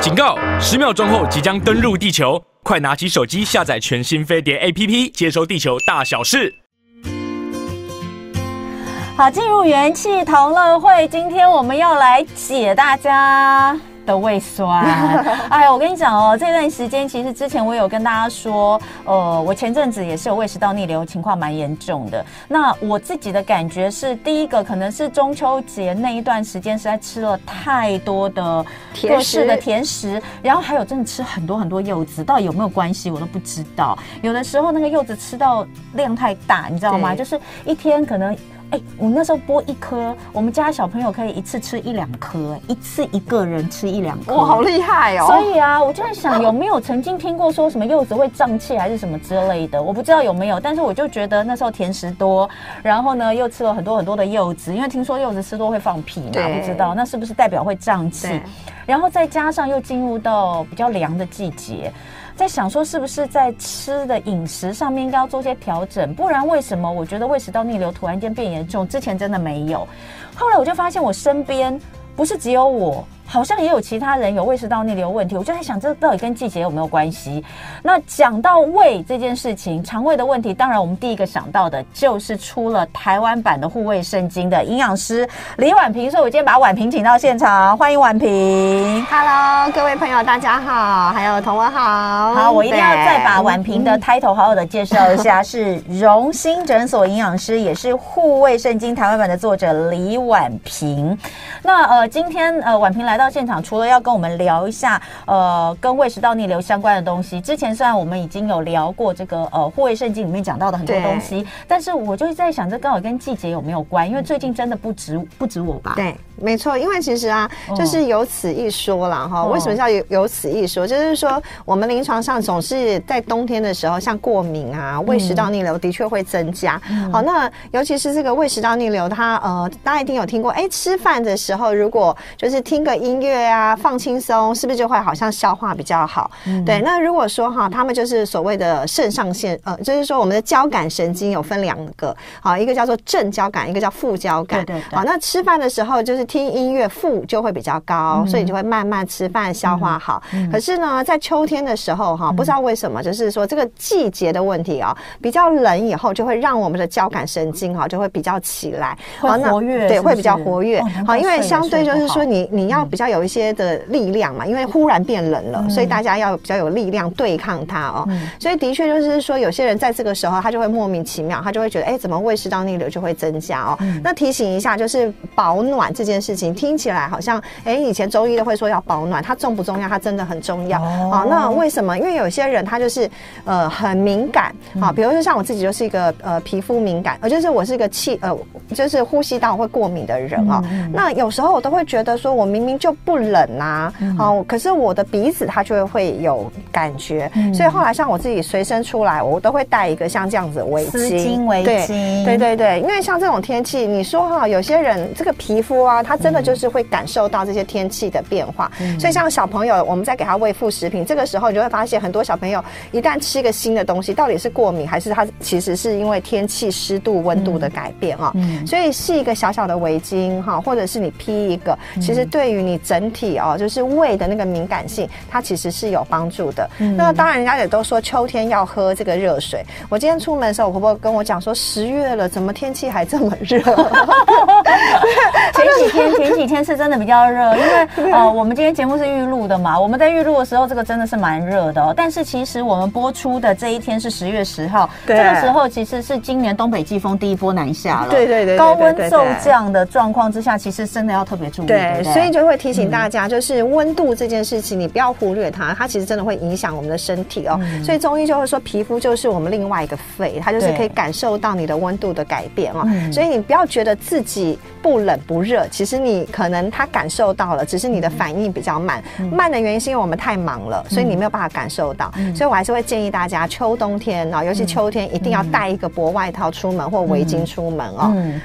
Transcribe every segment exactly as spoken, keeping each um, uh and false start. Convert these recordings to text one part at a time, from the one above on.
警告！十秒钟后即将登陆地球，快拿起手机下载全新飞碟 A P P， 接收地球大小事。 好，进入元气同乐会，今天我们要来解大家的胃酸。哎，我跟你讲哦，这段时间其实之前我有跟大家说，呃，我前阵子也是有胃食道逆流，情况蛮严重的。那我自己的感觉是，第一个可能是中秋节那一段时间实在吃了太多的各式的甜食，然后还有真的吃很多很多柚子，到底有没有关系我都不知道。有的时候那个柚子吃到量太大，你知道吗？就是一天可能。 哎、欸，我那时候剥一颗，我们家小朋友可以一次吃一两颗，一次一个人吃一两颗，哇，好厉害哦！所以啊，我就在想有没有曾经听过说什么柚子会胀气还是什么之类的，我不知道有没有，但是我就觉得那时候甜食多，然后呢又吃了很多很多的柚子，因为听说柚子吃多会放屁嘛，不知道那是不是代表会胀气，然后再加上又进入到比较凉的季节。 在想说是不是在吃的饮食上面应该要做些调整，不然为什么我觉得胃食道逆流突然间变严重？之前真的没有，后来我就发现我身边不是只有我，好像也有其他人有胃食道逆流问题。我就在想，这到底跟季节有没有关系？那讲到胃这件事情，肠胃的问题，当然我们第一个想到的就是出了台湾版的护胃圣经的营养师李婉萍，所以我今天把婉萍请到现场，欢迎婉萍。Hello， 各位朋友，大家好，还有同文好。 好，我一定要再把婉萍的 title 好好的介绍一下，是荣兴诊所营养师，也是护胃圣经台湾版的作者李婉萍。那呃，今天呃，婉萍来到现场，除了要跟我们聊一下呃跟胃食道逆流相关的东西，之前虽然我们已经有聊过这个呃护胃圣经里面讲到的很多东西，但是我就在想，这刚好跟季节有没有关？因为最近真的不止不止我吧？对，没错，因为其实啊，就是有此一说啦。哈、嗯。为什么叫有有此一说？就是说我们临床 上总是在冬天的时候，像过敏啊、胃食道逆流的确会增加。嗯、好，那尤其是这个胃食道逆流，它呃，大家一定有听过，哎，吃饭的时候如果就是听个音乐啊，放轻松，是不是就会好像消化比较好？嗯、对。那如果说哈，他们就是所谓的肾上腺，呃，就是说我们的交感神经有分两个，好，一个叫做正交感，一个叫副交感。对对对。好，那吃饭的时候就是听音乐，副就会比较高，嗯、所以你就会慢慢吃饭，消化好。嗯嗯、可是呢，在秋天的时候， 哈，不知道为什么，就是说这个季节的问题啊、哦，比较冷以后就会让我们的交感神经哈、哦、就会比较起来，会活跃，对，会比较活跃。好、哦，因为相对就是说你你要比较有一些的力量嘛，嗯、因为忽然变冷了，嗯、所以大家要比较有力量对抗它哦。嗯、所以的确就是说，有些人在这个时候他就会莫名其妙，他就会觉得哎，怎么胃食道逆流就会增加哦？嗯、那提醒一下，就是保暖这件事情，听起来好像哎，以前中医都会说要保暖，它重不重要？它真的很重要哦。哦，那为什么？ 因为有些人他就是呃很敏感啊，比如说像我自己就是一个呃皮肤敏感，呃就是我是一个气呃就是呼吸道会过敏的人哦。嗯、那有时候我都会觉得说我明明就不冷啊，哦、嗯啊，可是我的鼻子它就会有感觉，嗯、所以后来像我自己随身出来，我都会带一个像这样子围巾，丝巾围巾对，对对对，因为像这种天气，你说哈、啊，有些人这个皮肤啊，他真的就是会感受到这些天气的变化，嗯、所以像小朋友，我们在给他喂副食品，这个时候你就会发现。 很多小朋友一旦吃一个新的东西，到底是过敏还是他其实是因为天气、湿度、温度的改变啊、哦？嗯嗯、所以是一个小小的围巾哈，或者是你披一个，嗯、其实对于你整体哦，就是胃的那个敏感性，它其实是有帮助的。嗯、那当然，人家也都说秋天要喝这个热水。我今天出门的时候，我婆婆跟我讲说，十月了，怎么天气还这么热？前几天前几天是真的比较热，因为呃，我们今天节目是预录的嘛，我们在预录的时候，这个真的是蛮热的。 但是其实我们播出的这一天是十月十号，这个时候其实是今年东北季风第一波南下了。对对对，高温骤降的状况之下，其实真的要特别注意。对，所以就会提醒大家，就是温度这件事情，你不要忽略它，它其实真的会影响我们的身体哦。所以中医就会说，皮肤就是我们另外一个肺，它就是可以感受到你的温度的改变哦。所以你不要觉得自己不冷不热，其实你可能它感受到了，只是你的反应比较慢。慢的原因是因为我们太忙了，所以你没有办法感受。 受到，所以我还是会建议大家秋冬天啊，尤其秋天一定要带一个薄外套出门或围巾出门哦。嗯嗯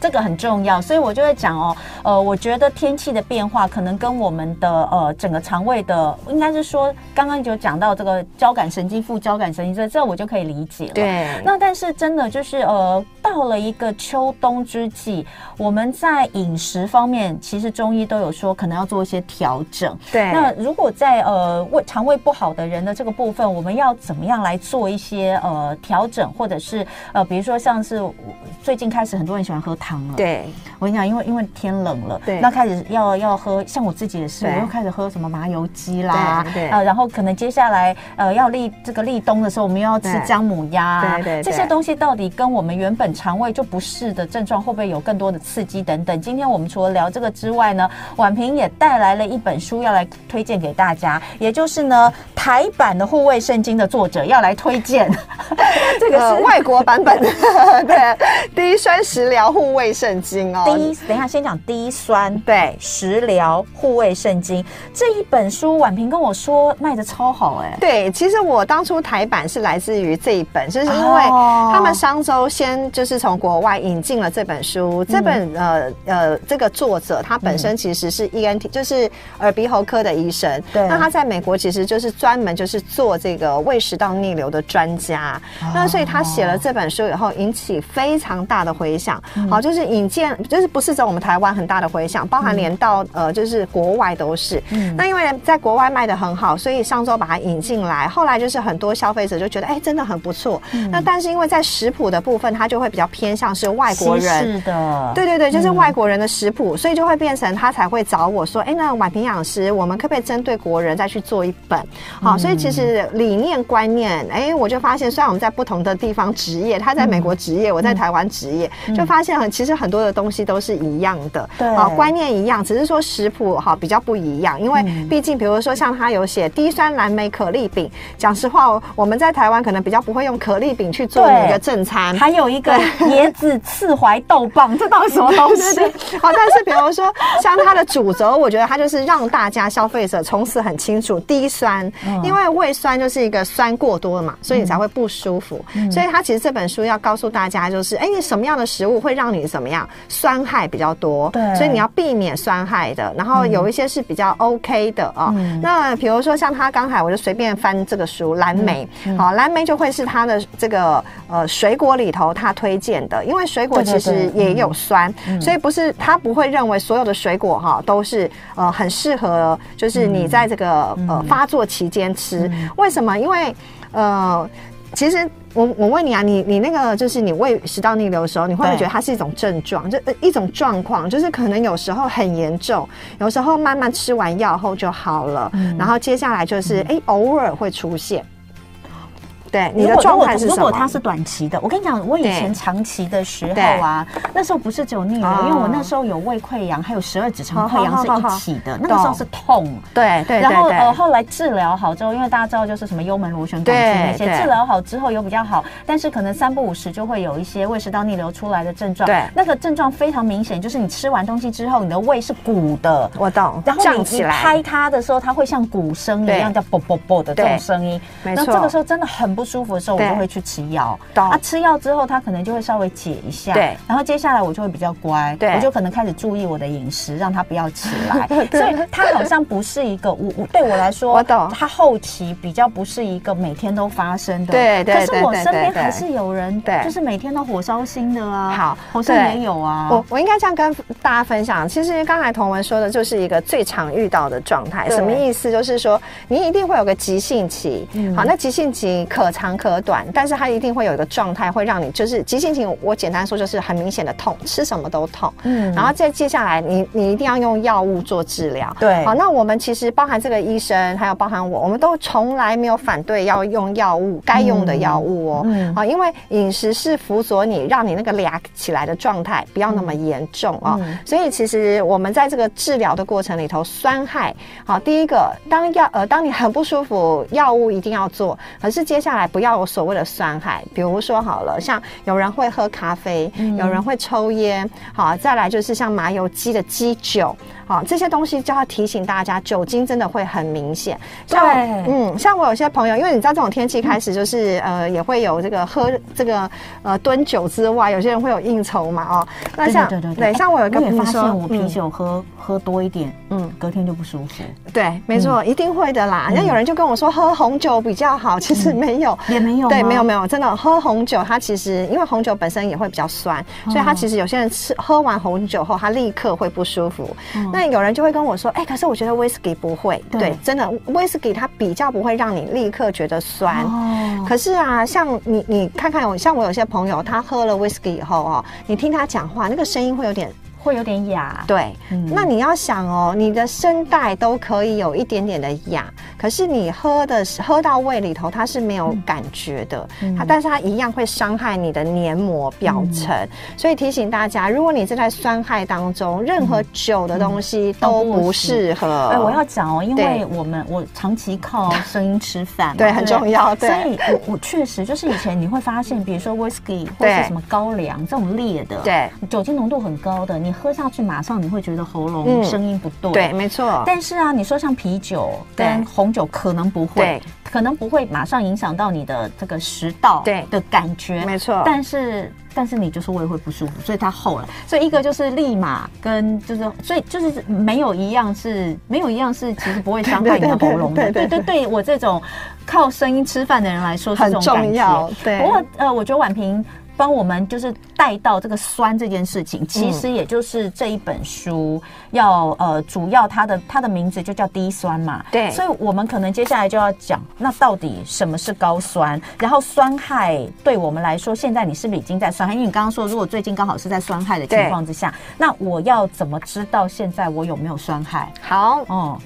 这个很重要，所以我就会讲哦，呃，我觉得天气的变化可能跟我们的呃整个肠胃的，应该是说刚刚就讲到这个交感神经、副交感神经，这这我就可以理解了。对。那但是真的就是呃，到了一个秋冬之际，我们在饮食方面，其实中医都有说可能要做一些调整。对，那如果在呃胃肠胃不好的人的这个部分，我们要怎么样来做一些呃调整，或者是呃比如说像是最近开始很多人喜欢喝汤了。对，我跟你讲，因为因为天冷了，对，那开始要要喝，像我自己也是，我又开始喝什么麻油鸡啦，对啊、呃，然后可能接下来呃要立这个立冬的时候，我们又要吃姜母鸭、啊，对 对, 对，这些东西到底跟我们原本肠胃就不适的症状会不会有更多的刺激等等？今天我们除了聊这个之外呢，婉萍也带来了一本书要来推荐给大家，也就是呢台版的《护卫圣经》的作者要来推荐，这个是、呃、外国版本的对第一酸食疗护卫圣经哦。第一，等一下先讲第一酸对食疗护卫圣经这一本书，婉萍跟我说卖的超好哎、欸。对，其实我当初台版是来自于这一本，就是因为他们商周先就是从国外引进了这本书，这本、嗯、呃呃这个作者他本身其实是 E N T，、嗯、就是耳鼻喉科的医生，对，那他在美国其实就是专门就是做这个胃食道逆流的专家，哦、那所以他写了这本书以后引起非常大的回响，嗯、好，就是引荐就是不是在我们台湾很大的回响，包含连到、嗯、呃就是国外都是，嗯、那因为在国外卖的很好，所以上周把它引进来，后来就是很多消费者就觉得哎、欸、真的很不错，嗯、那但是因为在食谱的部分它就会比较偏向是外国人，是的，对对对，就是外国人的食谱，嗯、所以就会变成他才会找我说，哎、欸，那婉萍营养师，我们可不可以针对国人再去做一本？好，嗯、所以其实理念观念，哎、欸，我就发现，虽然我们在不同的地方职业，他在美国职业，嗯、我在台湾职业，嗯、就发现很其实很多的东西都是一样的，对，好，观念一样，只是说食谱好比较不一样，因为毕竟比如说像他有写低酸蓝莓可丽饼，讲实话，我们在台湾可能比较不会用可丽饼去做你的正餐，还有一个椰子刺槐豆棒，这到底什么东西？对对对，好，但是比如说像它的主轴，我觉得它就是让大家消费者从此很清楚低酸，嗯、因为胃酸就是一个酸过多嘛，所以你才会不舒服。嗯、所以它其实这本书要告诉大家就是，哎，你什么样的食物会让你怎么样酸害比较多？对，所以你要避免酸害的。然后有一些是比较 OK 的哦。嗯、那比如说像他刚才我就随便翻这个书，蓝莓，嗯嗯、好，蓝莓就会是它的这个呃水果里头它推荐的，因为水果其实也有酸，对对对，嗯、所以不是他不会认为所有的水果哈、啊、都是呃很适合，就是你在这个、嗯、呃发作期间吃。嗯、为什么？因为呃其实。我我问你啊，你你那个就是你胃食道逆流的时候，你会不会觉得它是一种症状，就一种状况，就是可能有时候很严重，有时候慢慢吃完药后就好了，嗯、然后接下来就是哎、嗯、偶尔会出现。对，你的状态是什么？如果它是短期的，我跟你讲，我以前长期的时候啊，那时候不是只有逆流，因为我那时候有胃溃疡，还有十二指肠溃疡是一起的，那个时候是痛。对对。然后呃，后来治疗好之后，因为大家知道就是什么幽门螺旋杆菌那些，治疗好之后有比较好，但是可能三不五时就会有一些胃食道逆流出来的症状。对，那个症状非常明显，就是你吃完东西之后，你的胃是鼓的。我懂。然后你拍它的时候，它会像鼓声一样叫啵啵啵的这种声音。没错。那这个时候真的很不舒服的时候，我就会去吃药。啊，吃药之后，它可能就会稍微解一下。对，然后接下来我就会比较乖，我就可能开始注意我的饮食，让它不要起来。所以它好像不是一个，我我对我来说，我懂。它后期比较不是一个每天都发生的。对对对。可是我身边还是有人，就是每天都火烧心的啊。好，火烧也有啊。我我应该这样跟大家分享，其实刚才同文说的就是一个最常遇到的状态。什么意思？就是说你一定会有个急性期。好，那急性期可长可短，但是它一定会有一个状态，会让你就是急性情。我简单说就是很明显的痛，吃什么都痛。嗯，然后再接下来你，你你一定要用药物做治疗。对，好，那我们其实包含这个医生，还有包含我，我们都从来没有反对要用药物，该用的药物哦。嗯，好，因为饮食是辅佐你，让你那个俩起来的状态不要那么严重哦。嗯、所以其实我们在这个治疗的过程里头，酸害好，第一个当药呃当你很不舒服，药物一定要做，可是接下来。不要有所谓的酸害，比如说好了，像有人会喝咖啡，嗯、有人会抽烟，好，再来就是像麻油鸡的鸡酒，好，这些东西就要提醒大家，酒精真的会很明显。像嗯，像我有些朋友，因为你知道这种天气开始就是、嗯、呃，也会有这个喝这个呃蹲酒之外，有些人会有应酬嘛，哦，那像对对 对, 对, 对，像我有一个朋友说，我也发现我啤酒喝、嗯、喝多一点，嗯，隔天就不舒服。对，没错，嗯、一定会的啦。那、嗯、有人就跟我说喝红酒比较好，其实没有。嗯有，也没有，对，没有没有，真的喝红酒，它其实因为红酒本身也会比较酸，哦、所以它其实有些人吃喝完红酒后，他立刻会不舒服。嗯、那有人就会跟我说，哎、欸，可是我觉得威士忌不会，对，對真的威士忌它比较不会让你立刻觉得酸。哦、可是啊，像你你看看我，像我有些朋友，他喝了威士忌以后哦，你听他讲话，那个声音会有点。 会有点哑，对，嗯、那你要想哦，你的声带都可以有一点点的哑，可是你喝的喝到胃里头，它是没有感觉的，嗯、它但是它一样会伤害你的黏膜表层，嗯、所以提醒大家，如果你是在酸害当中，任何酒的东西都不适合。哎、嗯嗯欸，我要讲哦，因为我们我长期靠声音吃饭，对，很重要，对，所以我我确实就是以前你会发现，比如说 whisky 或者什么高粱这种烈的，对，酒精浓度很高的，你。 喝下去，马上你会觉得喉咙声音不对，嗯、对，没错。但是啊，你说像啤酒跟红酒可能不会，可能不会马上影响到你的这个食道的感觉，没错。但是。 但是你就是胃会不舒服，所以它厚了。所以一个就是利马跟就是，所以就是没有一样是没有一样是其实不会伤害你的喉咙的。对对对，我这种靠声音吃饭的人来说是这种感觉。对。不过呃，我觉得婉萍帮我们就是带到这个酸这件事情，其实也就是这一本书要呃主要它的它的名字就叫低酸嘛。对。所以我们可能接下来就要讲，那到底什么是高酸？然后酸害对我们来说，现在你是不是已经在酸？ 因为你刚刚说，如果最近刚好是在酸害的情况之下，那我要怎么知道现在我有没有酸害？好，哦、嗯，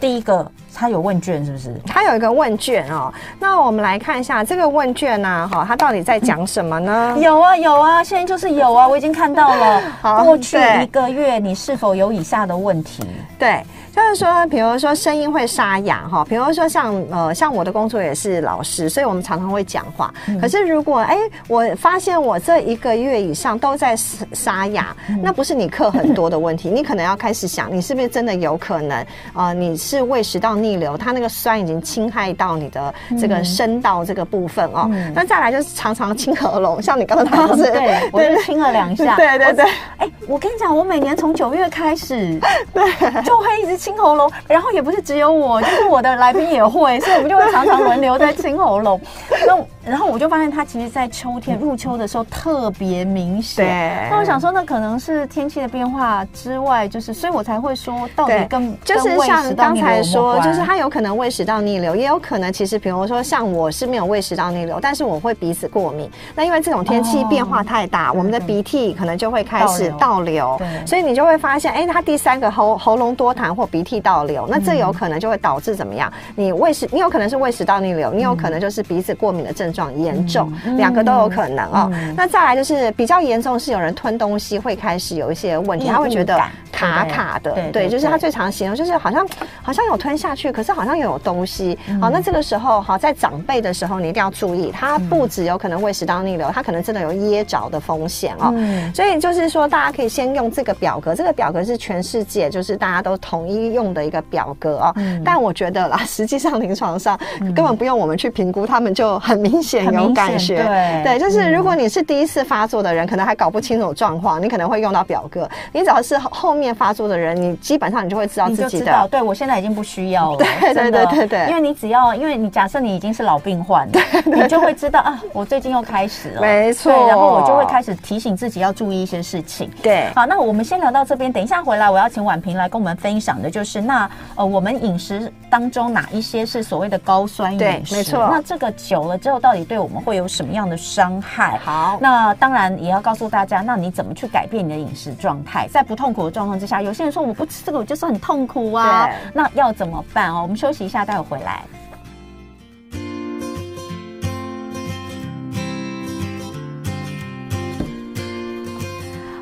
第一个。 它有问卷是不是？它有一个问卷哦。那我们来看一下这个问卷啊，哈，它到底在讲什么呢？有啊有啊，现在就是有啊，我已经看到了。过去一个月你是否有以下的问题？对，就是说，比如说声音会沙哑哈，比如说像呃，像我的工作也是老师，所以我们常常会讲话。嗯、可是如果哎、欸，我发现我这一个月以上都在沙哑，嗯、那不是你课很多的问题，嗯、你可能要开始想，你是不是真的有可能呃，你是胃食道逆。 逆流，它那个酸已经侵害到你的这个声道这个部分哦。那、嗯、再来就是常常清喉咙，像你刚刚不是，对，我就清了两下。对对对。哎、欸，我跟你讲，我每年从九月开始，对，就会一直清喉咙。然后也不是只有我，就是我的来宾也会，所以我们就会常常轮流在清喉咙。那然后我就发现它其实，在秋天入秋的时候特别明显。那我想说，那可能是天气的变化之外，就是所以我才会说，到底跟就是像刚才说，就是。 就是它有可能胃食道逆流，也有可能其实，比如说像我是没有胃食道逆流，但是我会鼻子过敏。那因为这种天气变化太大，哦、我们的鼻涕可能就会开始倒流，倒流所以你就会发现，哎、欸，它第三个喉喉咙多痰或鼻涕倒流，那这有可能就会导致怎么样？你胃食，你有可能是胃食道逆流，你有可能就是鼻子过敏的症状严重，两、嗯、个都有可能哦。嗯、那再来就是比较严重是有人吞东西会开始有一些问题，他会觉得卡卡的， 對, 對, 對, 对，就是他最常形容就是好像好像有吞下去。 可是好像有东西，好，那这个时候好，在长辈的时候你一定要注意，他不只有可能胃食道逆流，他可能真的有噎着的风险哦。嗯、所以就是说，大家可以先用这个表格，这个表格是全世界就是大家都统一用的一个表格哦。嗯、但我觉得啦，实际上临床上、嗯、根本不用我们去评估，他们就很明显有感觉。对, 对，就是如果你是第一次发作的人，可能还搞不清楚状况，你可能会用到表格。你只要是后面发作的人，你基本上你就会知道自己的。对我现在已经不需要了。 对对对对对，因为你只要，因为你假设你已经是老病患了，对对对你就会知道啊，我最近又开始了，没错，然后我就会开始提醒自己要注意一些事情。对，好，那我们先聊到这边，等一下回来我要请婉萍来跟我们分享的就是那呃，我们饮食当中哪一些是所谓的高酸饮食？没错，那这个久了之后到底对我们会有什么样的伤害？好，那当然也要告诉大家，那你怎么去改变你的饮食状态？在不痛苦的状况之下，有些人说我不吃这个我就是很痛苦啊，那要怎么办？ 我们休息一下，待会回来。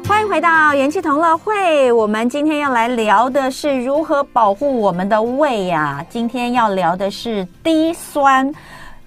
欢迎回到元气同乐会，我们今天要来聊的是如何保护我们的胃啊。今天要聊的是低酸。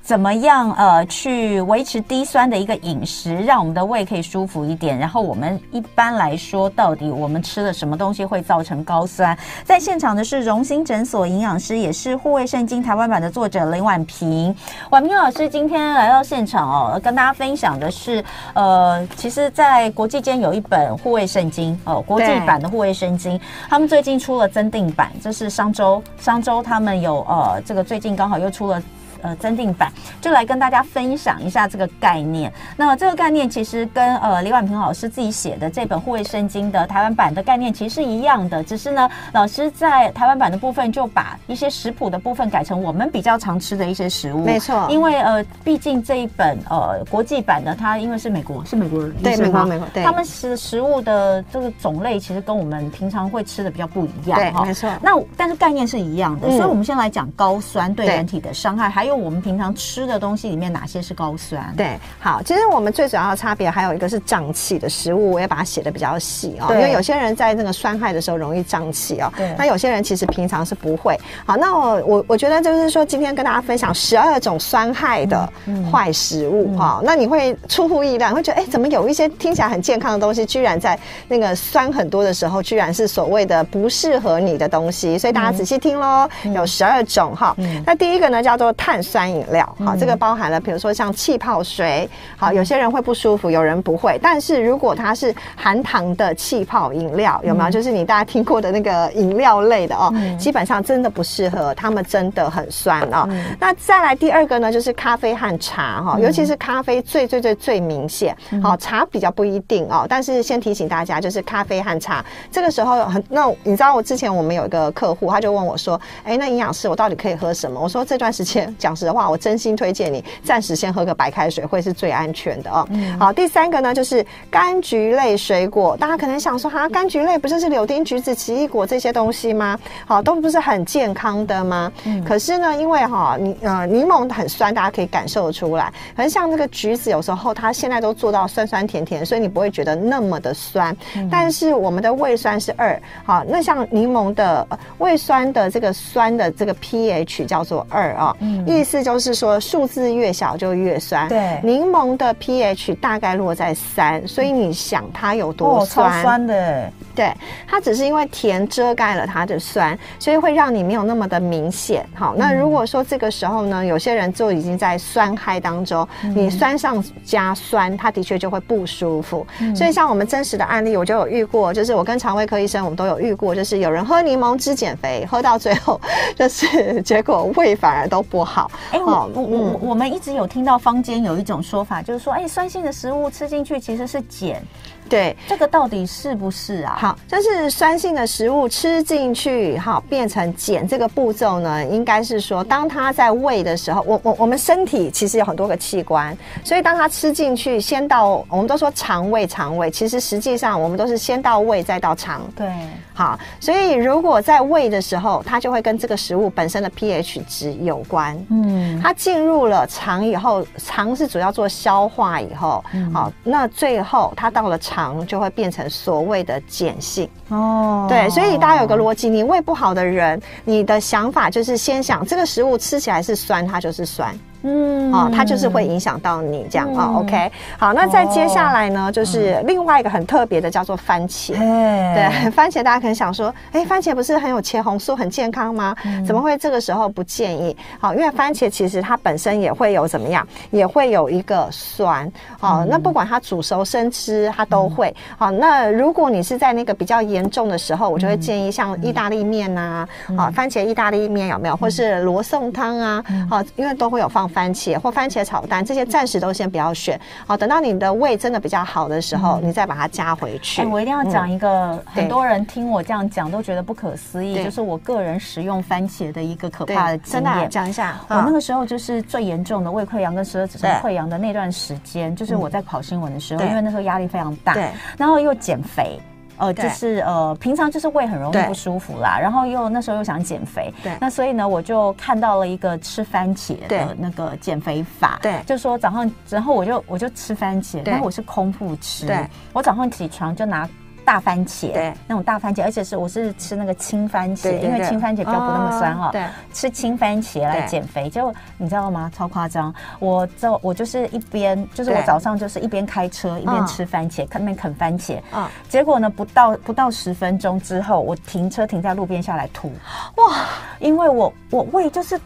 怎么样？呃，去维持低酸的一个饮食，让我们的胃可以舒服一点。然后我们一般来说，到底我们吃了什么东西会造成高酸？在现场的是荣兴诊所营养师，也是《护胃圣经》台湾版的作者林婉萍。婉萍老师今天来到现场哦，跟大家分享的是，呃，其实，在国际间有一本《护胃圣经》哦，国际版的《护胃圣经》，他们最近出了增订版，这是商周，商周他们有呃，这个最近刚好又出了。呃增订版，就来跟大家分享一下这个概念。那么这个概念其实跟呃李婉萍老师自己写的这本《护卫圣经》的台湾版的概念其实是一样的，只是呢，老师在台湾版的部分就把一些食谱的部分改成我们比较常吃的一些食物。没错，因为呃，毕竟这一本呃国际版的，它因为是美国，是美国人，对，美国，美国，对，他们食食物的这个种类其实跟我们平常会吃的比较不一样。对，没错。那但是概念是一样的，嗯、所以我们先来讲高酸对人体的伤害，还有我们平常吃的东西里面哪些是高酸。对，好，其实我们最主要的差别还有一个是胀气的食物，我也把它写的比较细哦，因为有些人在那个酸害的时候容易胀气哦，那有些人其实平常是不会。好，那我我我觉得就是说今天跟大家分享十二种酸害的坏食物哈、嗯嗯哦，那你会出乎意料，会觉得哎、欸，怎么有一些听起来很健康的东西，居然在那个酸很多的时候，居然是所谓的不适合你的东西，所以大家仔细听喽、嗯，有十二种哈、哦嗯。那第一个呢叫做碳酸饮料，好、嗯，这个包含了比如说像气泡水，好，有些人会不舒服，有人不会，但是如果它是含糖的气泡饮料，有没有？嗯、就是你大家听过的那个饮料类的哦、嗯，基本上真的不适合，他们真的很酸哦。嗯、那再来第二个呢，就是咖啡和茶哈、哦嗯，尤其是咖啡最最最最明显，好、嗯哦，茶比较不一定哦，但是先提醒大家，就是咖啡和茶这个时候很，那你知道我之前我们有一个客户，他就问我说，哎、欸，那营养师我到底可以喝什么？我说这段时间讲实话，我真心推荐你暂时先喝个白开水会是最安全的哦。嗯、好，第三个呢就是柑橘类水果，大家可能想说哈、啊，柑橘类不就是柳丁、橘子、奇异果这些东西吗？好，都不是很健康的吗？嗯、可是呢，因为哈、哦，你呃柠檬很酸，大家可以感受得出来。可是像这个橘子，有时候它现在都做到酸酸甜甜，所以你不会觉得那么的酸。嗯、但是我们的胃酸是二，好，那像柠檬的、呃、胃酸的这个酸的这个 pH 叫做二啊、哦嗯，意思就是说数字越小就越酸。对，柠檬的 pH 大概落在三，所以你想它有多酸？哦、超酸的。对，它只是因为甜遮盖了它的酸，所以会让你没有那么的明显。好，那如果说这个时候呢，有些人就已经在酸害当中，嗯、你酸上加酸，它的确就会不舒服。嗯、所以像我们真实的案例，我就有遇过，就是我跟肠胃科医生，我们都有遇过，就是有人喝柠檬汁减肥，喝到最后就是结果胃反而都不好。哎、欸，我、嗯、我我们一直有听到坊间有一种说法，就是说，哎、欸，酸性的食物吃进去其实是碱。对，这个到底是不是啊？好，就是酸性的食物吃进去，好变成碱这个步骤呢，应该是说，当它在胃的时候，我我我们身体其实有很多个器官，所以当它吃进去，先到我们都说肠胃，肠胃其实实际上我们都是先到胃再到肠。对，好，所以如果在胃的时候，它就会跟这个食物本身的 pH 值有关。嗯，它进入了肠以后，肠是主要做消化以后，嗯、好，那最后它到了肠。就会变成所谓的碱性哦，对，所以大家有个逻辑，你胃不好的人，你的想法就是先想这个食物吃起来是酸，它就是酸。嗯，哦，它就是会影响到你这样啊、嗯哦。OK， 好，那再接下来呢，哦、就是另外一个很特别的，叫做番茄。对，番茄大家可能想说，哎、欸，番茄不是很有茄红素，很健康吗、嗯？怎么会这个时候不建议？好，因为番茄其实它本身也会有怎么样，也会有一个酸。好、哦嗯，那不管它煮熟生吃，它都会。好、嗯哦，那如果你是在那个比较严重的时候，我就会建议像意大利面啊，啊、嗯哦，番茄意大利面有没有，或是罗宋汤啊，好、嗯哦，因为都会有放。番茄或番茄炒蛋，这些暂时都先不要选。好、哦，等到你的胃真的比较好的时候，嗯、你再把它加回去。欸、我一定要讲一个、嗯，很多人听我这样讲都觉得不可思议，就是我个人食用番茄的一个可怕的经验。真的、啊，讲一下，我那个时候就是最严重的胃溃疡跟十二指肠溃疡的那段时间，就是我在跑新闻的时候，因为那时候压力非常大，对，然后又减肥。呃，就是呃，平常就是胃很容易不舒服啦，然后又那时候又想减肥，对，那所以呢，我就看到了一个吃番茄的那个减肥法，对，就说早上，然后我就我就吃番茄，但我是空腹吃，对，我早上起床就拿。大番茄，对，那种大番茄，而且是我是吃那个青番茄，对对对，因为青番茄比较不那么酸哦。哦对，吃青番茄来减肥，结果你知道吗？超夸张！我就我就是一边，就是我早上就是一边开车一边吃番茄，那边啃番茄。嗯，结果呢，不到不到十分钟之后，我停车停在路边下来吐。哇，因为我我胃就是。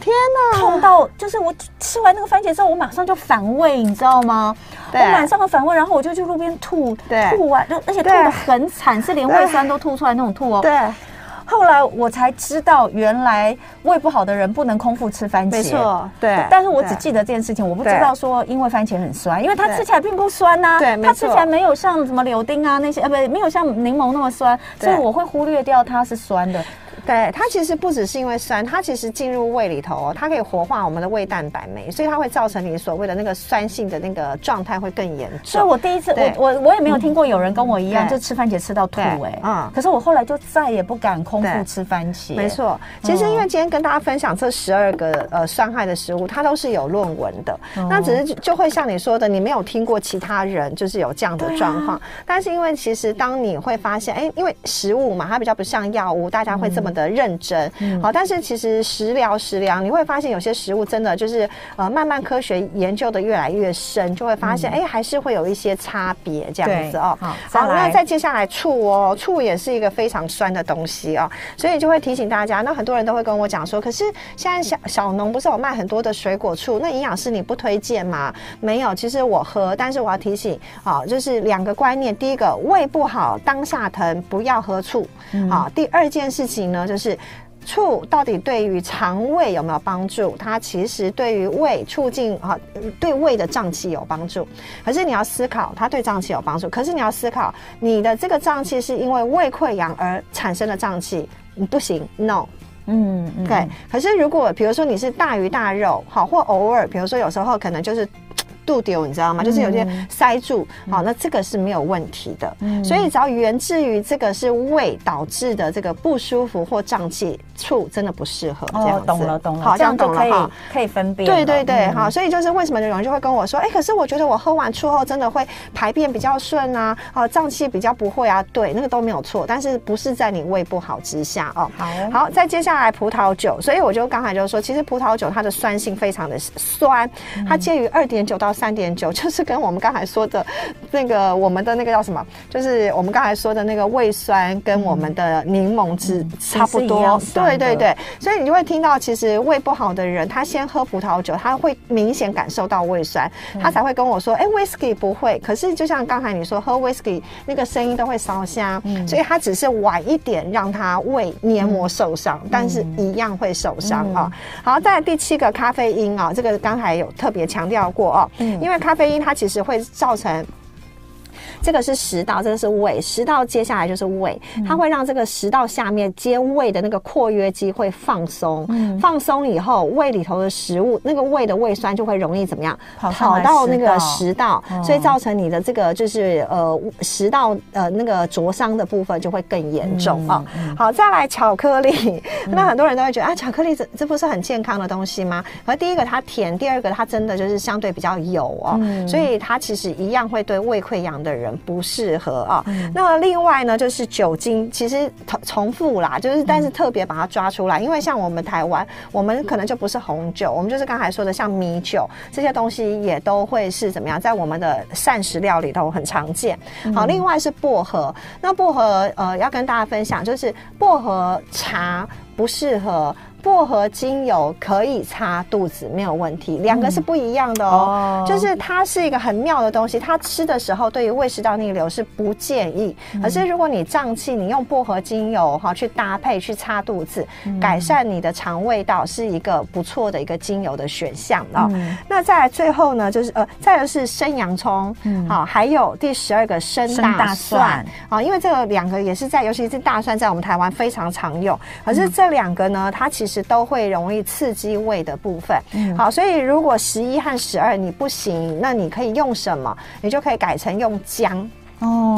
天哪，痛到就是我吃完那个番茄之后，我马上就反胃，你知道吗？我马上就反胃，然后我就去路边吐，吐完就而且吐得很惨，是连胃酸都吐出来那种吐哦。对，后来我才知道，原来胃不好的人不能空腹吃番茄。没错，对。但是我只记得这件事情，我不知道说因为番茄很酸，因为它吃起来并不酸呐、啊。对，它吃起来没有像什么柳丁啊那些，呃，不，没有像柠檬那么酸，所以我会忽略掉它是酸的。对，它其实不只是因为酸，它其实进入胃里头、哦，它可以活化我们的胃蛋白酶，所以它会造成你所谓的那个酸性的那个状态会更严重。所以我第一次，我我我也没有听过有人跟我一样、嗯、就吃番茄吃到吐哎、欸，嗯，可是我后来就再也不敢空腹吃番茄。没错，其实因为今天跟大家分享这十二个呃酸害的食物，它都是有论文的，嗯、那只是就会像你说的，你没有听过其他人就是有这样的状况，啊、但是因为其实当你会发现，哎，因为食物嘛，它比较不像药物，大家会这么、嗯。的认真，好，但是其实食疗食疗，你会发现有些食物真的就是呃，慢慢科学研究的越来越深，就会发现哎、嗯欸，还是会有一些差别这样子哦。好，好，那再接下来醋哦，醋也是一个非常酸的东西哦，所以就会提醒大家。那很多人都会跟我讲说，可是现在小小农不是有卖很多的水果醋，那营养师你不推荐吗？没有，其实我喝，但是我要提醒，好、哦，就是两个观念，第一个胃不好当下疼不要喝醋，好、嗯哦，第二件事情呢。就是醋到底对于肠胃有没有帮助？它其实对于胃促进啊，对胃的胀气有帮助。可是你要思考，它对胀气有帮助，可是你要思考，你的这个胀气是因为胃溃疡而产生的胀气，你不行 ，no。嗯，嗯对。可是如果比如说你是大鱼大肉，好，或偶尔，比如说有时候可能就是。肚丢，你知道吗？就是有些塞住，好、嗯哦，那这个是没有问题的。嗯、所以只要源自于这个是胃导致的这个不舒服或胀气，醋真的不适合。这样子、哦、懂了，懂了，好，这样就可以可以分辨。对对对，好、嗯哦，所以就是为什么有人就会跟我说，哎、欸，可是我觉得我喝完醋后真的会排便比较顺啊，哦，胀气比较不会啊，对，那个都没有错，但是不是在你胃不好之下哦。好，好，再接下来葡萄酒，所以我就刚才就说，其实葡萄酒它的酸性非常的酸，嗯、它介于二点九到。三点九就是跟我们刚才说的那个我们的那个叫什么，就是我们刚才说的那个胃酸跟我们的柠檬汁差不多、嗯、对对对，所以你就会听到其实胃不好的人他先喝葡萄酒他会明显感受到胃酸、嗯、他才会跟我说哎、欸、whisky 不会，可是就像刚才你说喝 whisky 那个声音都会烧香、嗯、所以他只是晚一点让他胃黏膜受伤、嗯、但是一样会受伤、嗯哦、好，再来第七个咖啡因啊、哦，这个刚才有特别强调过哦，因为咖啡因它其实会造成这个是食道，这个是胃，食道接下来就是胃，它会让这个食道下面接胃的那个括约肌会放松，嗯、放松以后，胃里头的食物，那个胃的胃酸就会容易怎么样，跑, 跑到那个食道，嗯、所以造成你的这个就是呃食道呃那个灼伤的部分就会更严重啊、嗯哦。好，再来巧克力，嗯、那很多人都会觉得啊，巧克力这这不是很健康的东西吗？而第一个它甜，第二个它真的就是相对比较油哦，嗯、所以它其实一样会对胃溃疡的人。不适合啊、哦嗯、那另外呢就是酒精，其实重复啦，就是但是特别把它抓出来、嗯、因为像我们台湾我们可能就不是红酒，我们就是刚才说的像米酒这些东西也都会是怎么样在我们的膳食料理都很常见、嗯、好，另外是薄荷，那薄荷呃要跟大家分享就是薄荷茶不适合，薄荷精油可以擦肚子没有问题，两个是不一样的哦、嗯、就是它是一个很妙的东西，它吃的时候对于胃食道逆流是不建议、嗯、可是如果你胀气你用薄荷精油、哦、去搭配去擦肚子、嗯、改善你的肠胃道是一个不错的一个精油的选项哦、嗯、那再来最后呢就是呃再来是生洋葱、嗯哦、还有第十二个生大蒜啊、哦，因为这个两个也是在尤其是大蒜在我们台湾非常常用，可是这两个呢它其实都会容易刺激胃的部分、嗯、好，所以如果十一和十二你不行，那你可以用什么？你就可以改成用姜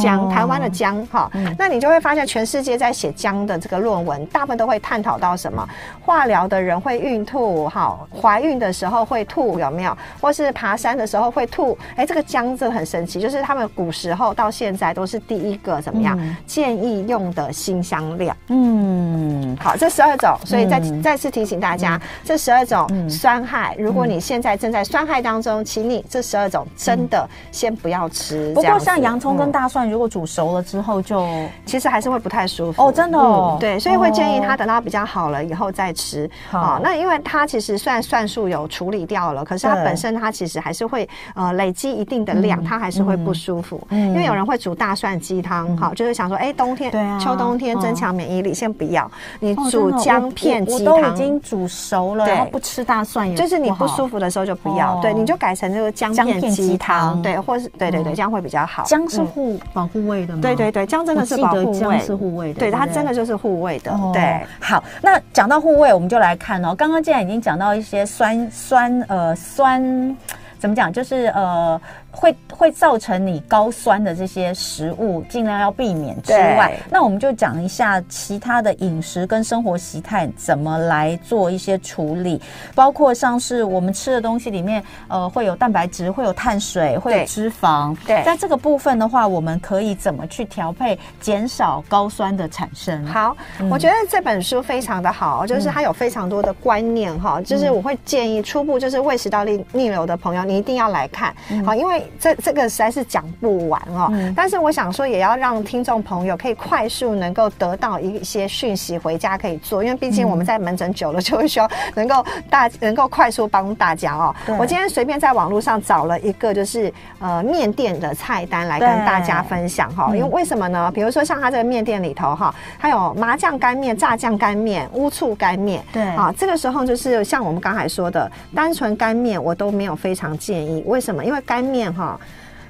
姜，台湾的姜哈、嗯，那你就会发现全世界在写姜的这个论文，大部分都会探讨到什么？化疗的人会孕吐，哈，怀孕的时候会吐，有没有？或是爬山的时候会吐？哎、欸，这个姜真的很神奇，就是他们古时候到现在都是第一个怎么样、嗯、建议用的辛香料。嗯，好，这十二种，所以再、嗯、再次提醒大家，嗯、这十二种酸害、嗯，如果你现在正在酸害当中，请你这十二种真的先不要吃。不过像洋葱跟跟大蒜如果煮熟了之后就，其实还是会不太舒服哦，真的哦，嗯、对，所以会建议他等到比较好了以后再吃。好、哦哦，那因为它其实虽然蒜素有处理掉了，可是它本身它其实还是会呃累积一定的量，嗯、它还是会不舒服。嗯、因为有人会煮大蒜鸡汤，哈、嗯哦，就是想说，哎、欸，冬天、啊、秋冬天增强免疫力，嗯、先不要，你煮姜片鸡汤、哦，我都已经煮熟了，然后不吃大蒜也，就是你不舒服的时候就不要，哦、对，你就改成这个姜片鸡汤，对，或是对对对，嗯、这样会比较好。姜是护保护胃的吗？对对对，姜真的是保护胃，姜是护胃的，对，它真的就是护胃的。对，好，那讲到护胃，我们就来看哦。刚刚既然已经讲到一些酸酸呃酸，怎么讲，就是呃会会造成你高酸的这些食物，尽量要避免之外，那我们就讲一下其他的饮食跟生活习态怎么来做一些处理，包括像是我们吃的东西里面，呃，会有蛋白质，会有碳水，会有脂肪，对，在这个部分的话，我们可以怎么去调配，减少高酸的产生？好，嗯、我觉得这本书非常的好，就是它有非常多的观念哈，嗯、就是我会建议初步就是胃食道逆逆流的朋友，你一定要来看，好、嗯，因为这这个实在是讲不完哦，嗯、但是我想说，也要让听众朋友可以快速能够得到一些讯息，回家可以做，因为毕竟我们在门诊久了，就会需要能够大能够快速帮大家哦。我今天随便在网络上找了一个就是呃面店的菜单来跟大家分享哈、哦，因为为什么呢？比如说像它这个面店里头哈、哦，它有麻酱干面、炸酱干面、乌醋干面，对啊、哦，这个时候就是像我们刚才说的，单纯干面我都没有非常建议，为什么？因为干面。哈，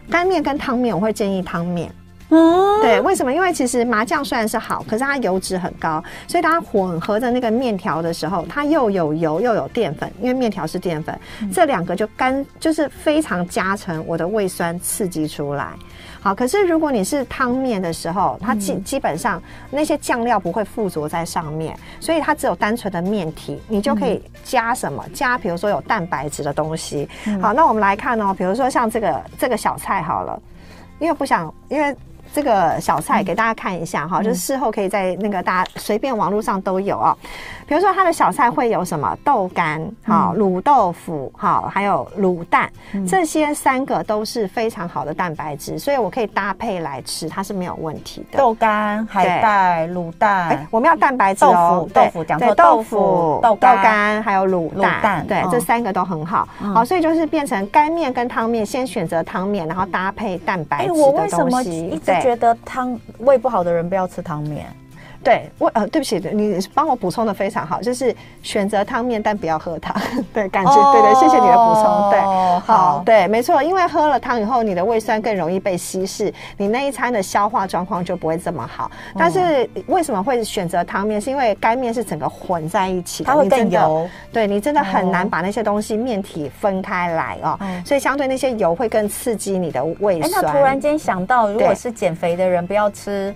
干面跟汤面我会建议汤面。嗯，对，为什么？因为其实麻酱虽然是好，可是它油脂很高，所以它混合着那个面条的时候，它又有油又有淀粉，因为面条是淀粉，嗯、这两个就干就是非常加成我的胃酸刺激出来。好，可是如果你是汤面的时候，它基基本上那些酱料不会附着在上面，所以它只有单纯的面体，你就可以加什么？加比如说有蛋白质的东西。好，那我们来看哦，比如说像这个这个小菜好了，因为不想因为。这个小菜给大家看一下哈，嗯、就是事后可以在那个大家随便网络上都有哦。比如说它的小菜会有什么豆干、哈、嗯、卤豆腐、哈，还有卤蛋，嗯、这些三个都是非常好的蛋白质，所以我可以搭配来吃，它是没有问题的。豆干、海带、卤蛋，哎，我们要蛋白质哦。豆腐，豆腐讲错，豆腐、豆干还有卤蛋，卤蛋对，嗯、这三个都很好。嗯、好，所以就是变成干面跟汤面，先选择汤面，然后搭配蛋白质的东西。哎，我为什么一直觉得汤胃不好的人不要吃汤面？对，我呃，对不起，你帮我补充的非常好，就是选择汤面，但不要喝汤。对，感觉、哦、对对，谢谢你的补充。对，好，好对，没错，因为喝了汤以后，你的胃酸更容易被稀释，你那一餐的消化状况就不会这么好。嗯、但是为什么会选择汤面？是因为干面是整个混在一起的，它会更油。对，你真的很难把那些东西面体分开来哦，嗯、所以相对那些油会更刺激你的胃酸。那突然间想到，如果是减肥的人，不要吃。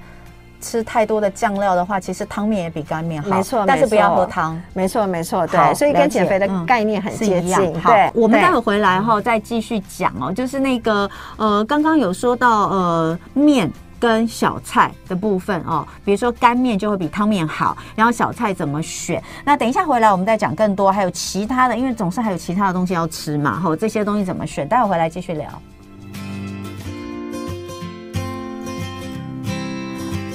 吃太多的酱料的话，其实汤面也比干面好，没错，但是不要喝汤。没错，没错，对，所以跟减肥的概念很接近。对，我们待会回来后再继续讲哦，就是那个呃，刚刚有说到呃面跟小菜的部分哦，比如说干面就会比汤面好，然后小菜怎么选？那等一下回来我们再讲更多，还有其他的，因为总是还有其他的东西要吃嘛，吼，这些东西怎么选？待会回来继续聊。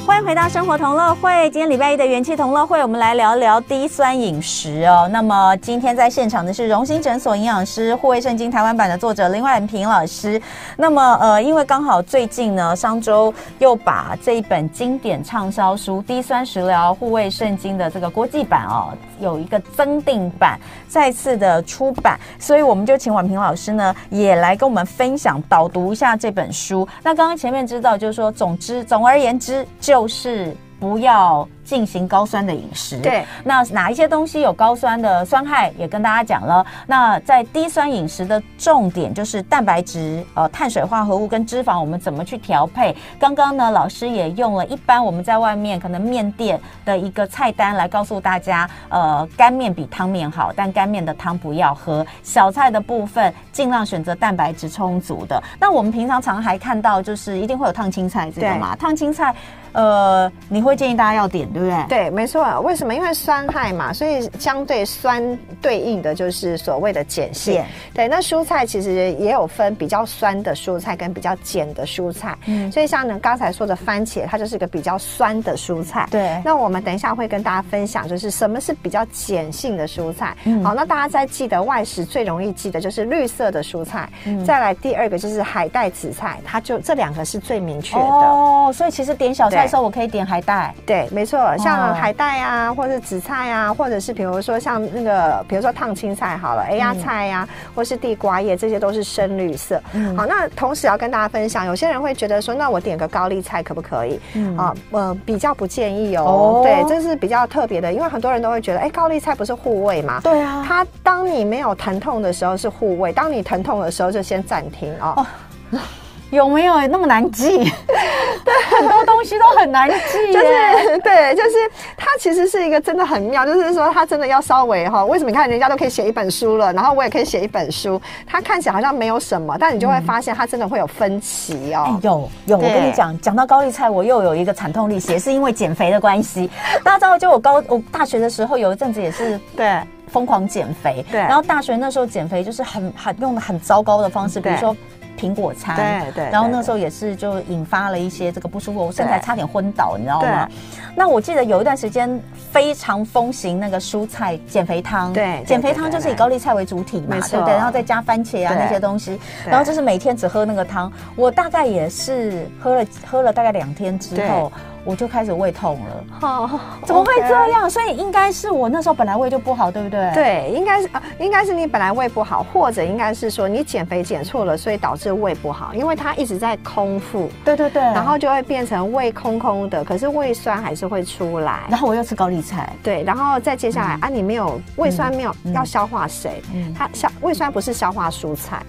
欢迎回到生活同乐会，今天礼拜一的元气同乐会，我们来聊聊低酸饮食哦。那么今天在现场的是荣兴诊所营养师、护卫圣经台湾版的作者林婉萍老师。那么呃，因为刚好最近呢，商周又把这一本经典畅销书《低酸食疗护卫圣经》的这个国际版哦，有一个增订版再次的出版，所以我们就请婉萍老师呢也来跟我们分享导读一下这本书。那刚刚前面知道，就是说，总之总而言之就就是不要进行高酸的饮食。对，那哪一些东西有高酸的酸害也跟大家讲了。那在低酸饮食的重点就是蛋白质、呃碳水化合物跟脂肪，我们怎么去调配？刚刚呢，老师也用了一般我们在外面可能面店的一个菜单来告诉大家，呃，干面比汤面好，但干面的汤不要喝。小菜的部分尽量选择蛋白质充足的。那我们平常常还看到就是一定会有烫青菜，这个嘛，烫青菜。呃，你会建议大家要点对不对？对，没错。为什么？因为酸害嘛，所以相对酸对应的就是所谓的碱性。对，那蔬菜其实也有分比较酸的蔬菜跟比较碱的蔬菜。嗯，所以像呢刚才说的番茄，它就是一个比较酸的蔬菜。对。那我们等一下会跟大家分享，就是什么是比较碱性的蔬菜。嗯、好，那大家再记得外食最容易记得就是绿色的蔬菜。嗯、再来第二个就是海带、紫菜，它就这两个是最明确的。哦，所以其实点小菜的时候，我可以点海带。对，没错，像海带啊，或者紫菜啊，或者是比如说像那个，比如说烫青菜好了，哎呀菜呀、啊，嗯、或是地瓜叶，这些都是深绿色。嗯、好，那同时要跟大家分享，有些人会觉得说，那我点个高丽菜可不可以？嗯、啊，呃，比较不建议 哦, 哦。对，这是比较特别的，因为很多人都会觉得，哎，高丽菜不是护胃嘛？对啊。它当你没有疼痛的时候是护胃，当你疼痛的时候就先暂停哦。哦，有没有那么难记？对，很多东西都很难记，就是对，就是它其实是一个真的很妙，就是说它真的要稍微哈，为什么你看人家都可以写一本书了，然后我也可以写一本书，它看起来好像没有什么，但你就会发现它真的会有分歧哦。嗯、有有，我跟你讲，讲到高丽菜，我又有一个惨痛历史，也是因为减肥的关系。大家知道，就我高我大学的时候有一阵子也是对。疯狂减肥，对，然后大学那时候减肥就是很很用很糟糕的方式，比如说苹果餐，对对，对然后那时候也是就引发了一些这个不舒服，我身材差点昏倒，你知道吗？那我记得有一段时间非常风行那个蔬菜减肥汤，对，减肥汤就是以高丽菜为主体嘛，对不对？然后再加番茄啊那些东西，然后就是每天只喝那个汤，我大概也是喝了喝了大概两天之后。我就开始胃痛了，哦，怎么会这样？所以应该是我那时候本来胃就不好，对不对？对，应该是啊，应该是你本来胃不好，或者应该是说你减肥减错了，所以导致胃不好，因为它一直在空腹。对对对，然后就会变成胃空空的，可是胃酸还是会出来。然后我又吃高丽菜，对，然后再接下来、嗯、啊，你没有胃酸没有、嗯、要消化谁？嗯、它消胃酸不是消化蔬菜，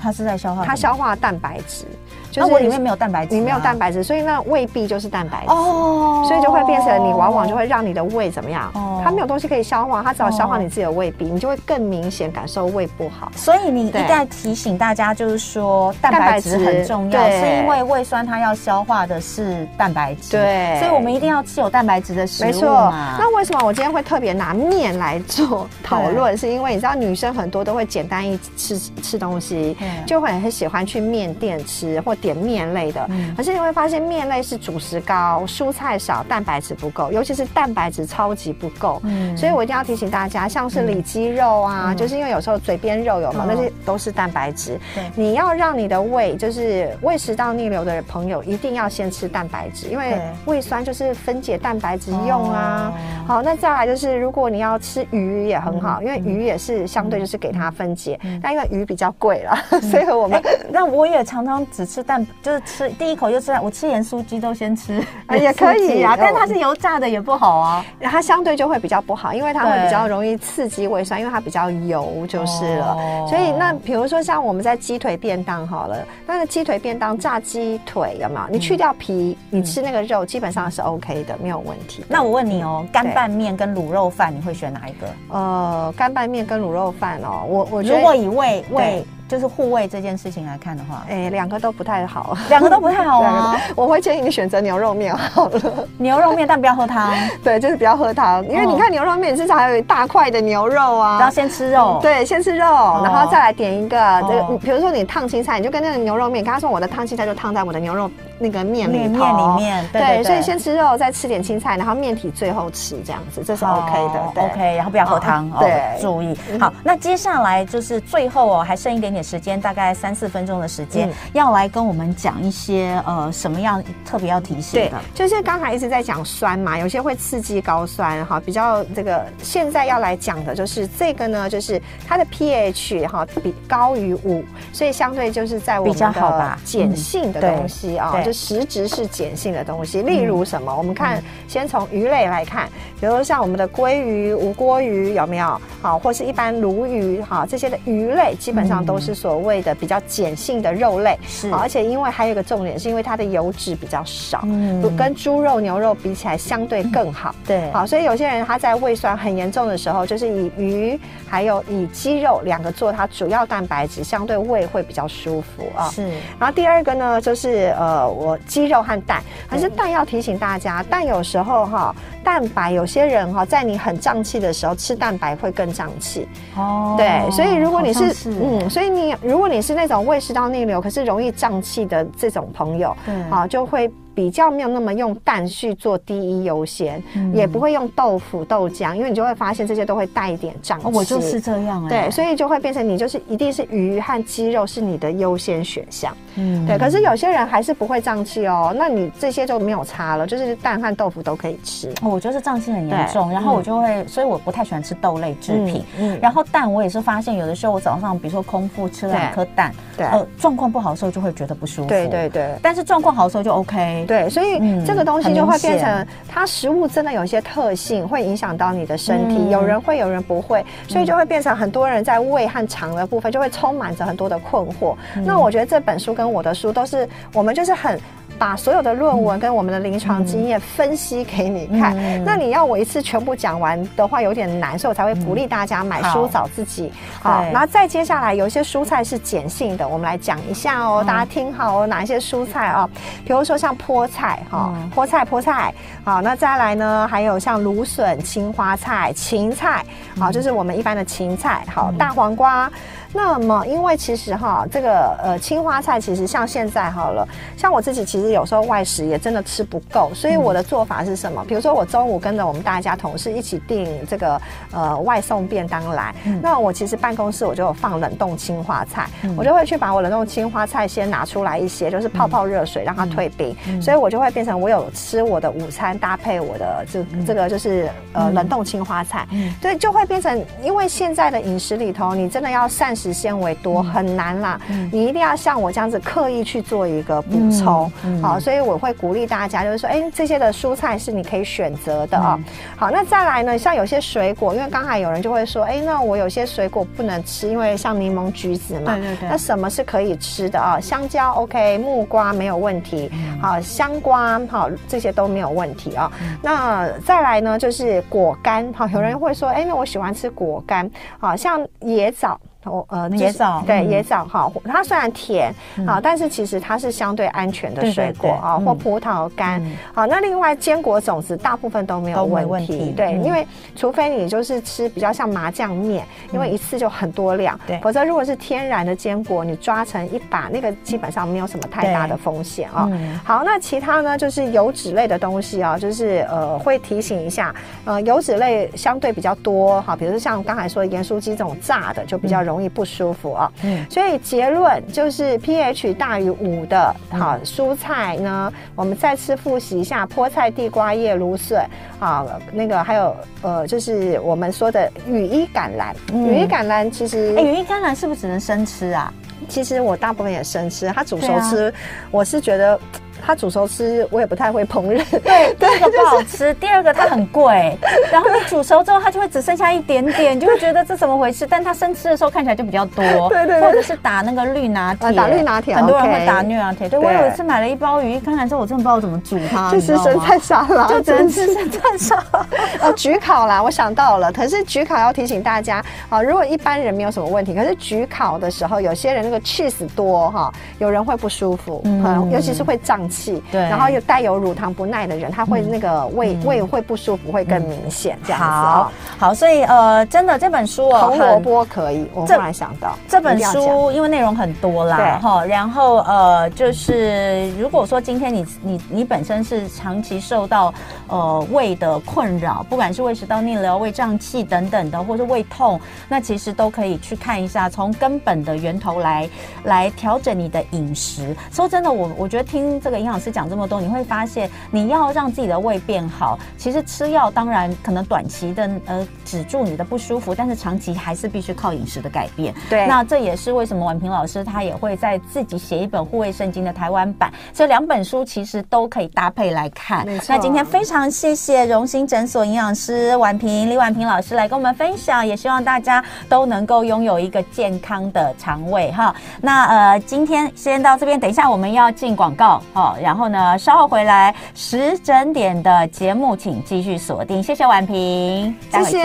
它是在消化，它消化蛋白质。就是我里面没有蛋白质、啊，你没有蛋白质，所以那未必就是蛋白质哦， oh, 所以就会变成你往往就会让你的胃怎么样？哦， oh, 它没有东西可以消化，它只要消化你自己的胃壁， oh, 你就会更明显感受胃不好。所以你一再提醒大家，就是说蛋白质很重要，是因为胃酸它要消化的是蛋白质，对，所以我们一定要吃有蛋白质的食物。没错。那为什么我今天会特别拿面来做讨论？是因为你知道女生很多都会简单一吃吃东西，就会很喜欢去面店吃或。点面类的，可是你会发现面类是主食高，蔬菜少，蛋白质不够，尤其是蛋白质超级不够。嗯，所以我一定要提醒大家，像是里脊肉啊，嗯、就是因为有时候嘴边肉有嘛，嗯、那些都是蛋白质。嗯、你要让你的胃，就是胃食道逆流的朋友，一定要先吃蛋白质，因为胃酸就是分解蛋白质用啊。嗯、好，那再来就是，如果你要吃鱼也很好，嗯、因为鱼也是相对就是给它分解，嗯、但因为鱼比较贵了，嗯、所以我们、欸、那我也常常只吃蛋白质。就是吃第一口就吃，我吃盐酥鸡都先吃，也可以啊，但它是油炸的也不好啊，它相对就会比较不好，因为它会比较容易刺激胃酸，因为它比较油就是了。哦、所以那比如说像我们在鸡腿便当好了，那个鸡腿便当炸鸡腿有没有？你去掉皮，嗯、你吃那个肉基本上是 OK 的，没有问题。那我问你哦，干拌面跟卤肉饭你会选哪一个？呃，干拌面跟卤肉饭哦，我我觉得如果以胃胃。就是护胃这件事情来看的话，哎、欸，两个都不太好，两个都不太好啊。我会建议你选择牛肉面好了，牛肉面但不要喝汤。对，就是不要喝汤，因为你看牛肉面至少还有一大块的牛肉啊。然后先吃肉，嗯、对，先吃肉，哦、然后再来点一个，这个比如说你烫青菜，你就跟那个牛肉面，跟他说我的烫青菜就烫在我的牛肉那个面里面里面。对，对对对所以先吃肉，再吃点青菜，然后面体最后吃这样子，这是 OK 的。哦、OK， 然后不要喝汤，哦、对，注意。好，那接下来就是最后哦，还剩一点。点时间大概三四分钟的时间，嗯、要来跟我们讲一些呃什么样特别要提醒的？对，就是刚才一直在讲酸嘛，有些会刺激高酸哈，比较这个现在要来讲的就是这个呢，就是它的 pH 哈比高于五，所以相对就是在我们的碱性的东西啊、嗯哦，就实质是碱性的东西，例如什么？嗯、我们看、嗯、先从鱼类来看，比如说像我们的鲑鱼、无锅鱼有没有？好，或是一般鲈鱼哈这些的鱼类，基本上都是、嗯。是所谓的比较碱性的肉类，是、哦，而且因为还有一个重点，是因为它的油脂比较少，嗯、跟猪肉、牛肉比起来相对更好。嗯、对，好、哦，所以有些人他在胃酸很严重的时候，就是以鱼还有以鸡肉两个做它主要蛋白质，相对胃会比较舒服啊。是。然后第二个呢，就是呃，我鸡肉和蛋，还是蛋要提醒大家，蛋有时候哈、哦，蛋白有些人哈、哦，在你很胀气的时候吃蛋白会更胀气。哦。对，所以如果你是, 是嗯，所以你如果你是那种胃食道逆流可是容易胀气的这种朋友，啊、哦，就会。比较没有那么用蛋去做第一优先，嗯、也不会用豆腐、豆浆，因为你就会发现这些都会带一点胀气、哦。我就是这样、欸，对，所以就会变成你就是一定是鱼和鸡肉是你的优先选项，嗯，对。可是有些人还是不会胀气哦，那你这些就没有差了，就是蛋和豆腐都可以吃。哦、我就是胀气很严重，然后我就会，嗯、所以我不太喜欢吃豆类制品。嗯嗯、然后蛋我也是发现，有的时候我早上比如说空腹吃了两颗蛋，对，呃，状况不好的时候就会觉得不舒服。对对对。但是状况好的时候就 OK。对，所以这个东西就会变成，它食物真的有一些特性会影响到你的身体，嗯、有人会，有人不会，所以就会变成很多人在胃和肠的部分就会充满着很多的困惑。嗯、那我觉得这本书跟我的书都是，我们就是很。把所有的论文跟我们的临床经验分析给你看，嗯、那你要我一次全部讲完的话有点难，所以我才会鼓励大家买书找自己。嗯、好，然后再接下来有一些蔬菜是碱性的，我们来讲一下哦，嗯、大家听好哦，哪一些蔬菜哦，比如说像菠菜哈、哦，嗯、菠菜菠菜，好，那再来呢还有像芦笋、青花菜、芹菜，好，嗯、就是我们一般的芹菜，好，嗯、大黄瓜。那么，因为其实哈，这个呃青花菜其实像现在好了，像我自己其实有时候外食也真的吃不够，所以我的做法是什么？嗯、比如说我中午跟着我们大家同事一起订这个呃外送便当来，嗯、那我其实办公室我就有放冷冻青花菜，嗯、我就会去把我冷冻青花菜先拿出来一些，就是泡泡热水让它退冰，嗯、所以我就会变成我有吃我的午餐搭配我的这、嗯、这个就是呃冷冻青花菜，嗯、所以就会变成，因为现在的饮食里头你真的要膳食纤维多很难啦，嗯、你一定要像我这样子刻意去做一个补充，好、嗯嗯哦，所以我会鼓励大家，就是说，哎、欸，这些的蔬菜是你可以选择的啊、哦。嗯、好，那再来呢，像有些水果，因为刚才有人就会说，哎、欸，那我有些水果不能吃，因为像柠檬、橘子嘛，对对对，那什么是可以吃的啊、哦？香蕉 OK， 木瓜没有问题，好、嗯哦，香瓜好、哦，这些都没有问题啊、哦。嗯、那再来呢，就是果干，好、哦，有人会说，哎、欸，那我喜欢吃果干，好、哦，像椰枣。哦呃，野枣对野枣哈，它虽然甜啊，但是其实它是相对安全的水果啊，或葡萄干。好，那另外坚果种子大部分都没有问题，对，因为除非你就是吃比较像麻酱面，因为一次就很多量，否则如果是天然的坚果，你抓成一把，那个基本上没有什么太大的风险啊。好，那其他呢就是油脂类的东西啊，就是呃会提醒一下，呃油脂类相对比较多哈，比如像刚才说盐酥鸡这种炸的就比较容易。容易不舒服啊、哦，嗯、所以结论就是 pH 大于五的好、嗯、蔬菜呢，我们再次复习一下：菠菜、地瓜叶、芦笋啊，那个还有呃，就是我们说的羽衣甘蓝。嗯、羽衣甘蓝其实，哎、欸，羽衣甘蓝是不是只能生吃啊？其实我大部分也生吃，它煮熟吃，啊、我是觉得。它煮熟吃，我也不太会烹饪。对，第一个不好吃，第二个它很贵。然后你煮熟之后，它就会只剩下一点点，你就会觉得这怎么回事？但它生吃的时候看起来就比较多。对对。或者是打那个绿拿铁，打绿拿铁，很多人会打绿拿铁。对，我有一次买了一包羽衣甘蓝之后，我真的不知道怎么煮它，就吃生菜沙拉，就只能吃生菜沙拉。哦，焗烤啦，我想到了。可是焗烤要提醒大家啊，如果一般人没有什么问题，可是焗烤的时候，有些人那个 cheese 多哈，有人会不舒服，尤其是会胀。气，对，然后又带有乳糖不耐的人，他会那个胃、嗯、胃会不舒服，会更明显这样子。好，好，所以呃，真的这本书哦，红萝卜可以，我忽然想到这本书，因为内容很多啦，哈，然后呃，就是如果说今天你你你本身是长期受到呃胃的困扰，不管是胃食道逆流、胃胀气等等的，或是胃痛，那其实都可以去看一下，从根本的源头来来调整你的饮食。说真的，我我觉得听这个。营养师讲这么多，你会发现你要让自己的胃变好，其实吃药当然可能短期的呃止住你的不舒服，但是长期还是必须靠饮食的改变。对，那这也是为什么婉萍老师她也会在自己写一本护胃圣经的台湾版，这两本书其实都可以搭配来看。那今天非常谢谢荣兴诊所营养师婉萍李婉萍老师来跟我们分享，也希望大家都能够拥有一个健康的肠胃哈。那呃今天先到这边，等一下我们要进广告。哦、然后呢，稍后回来十整点的节目，请继续锁定。谢谢婉萍，谢谢，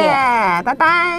拜拜。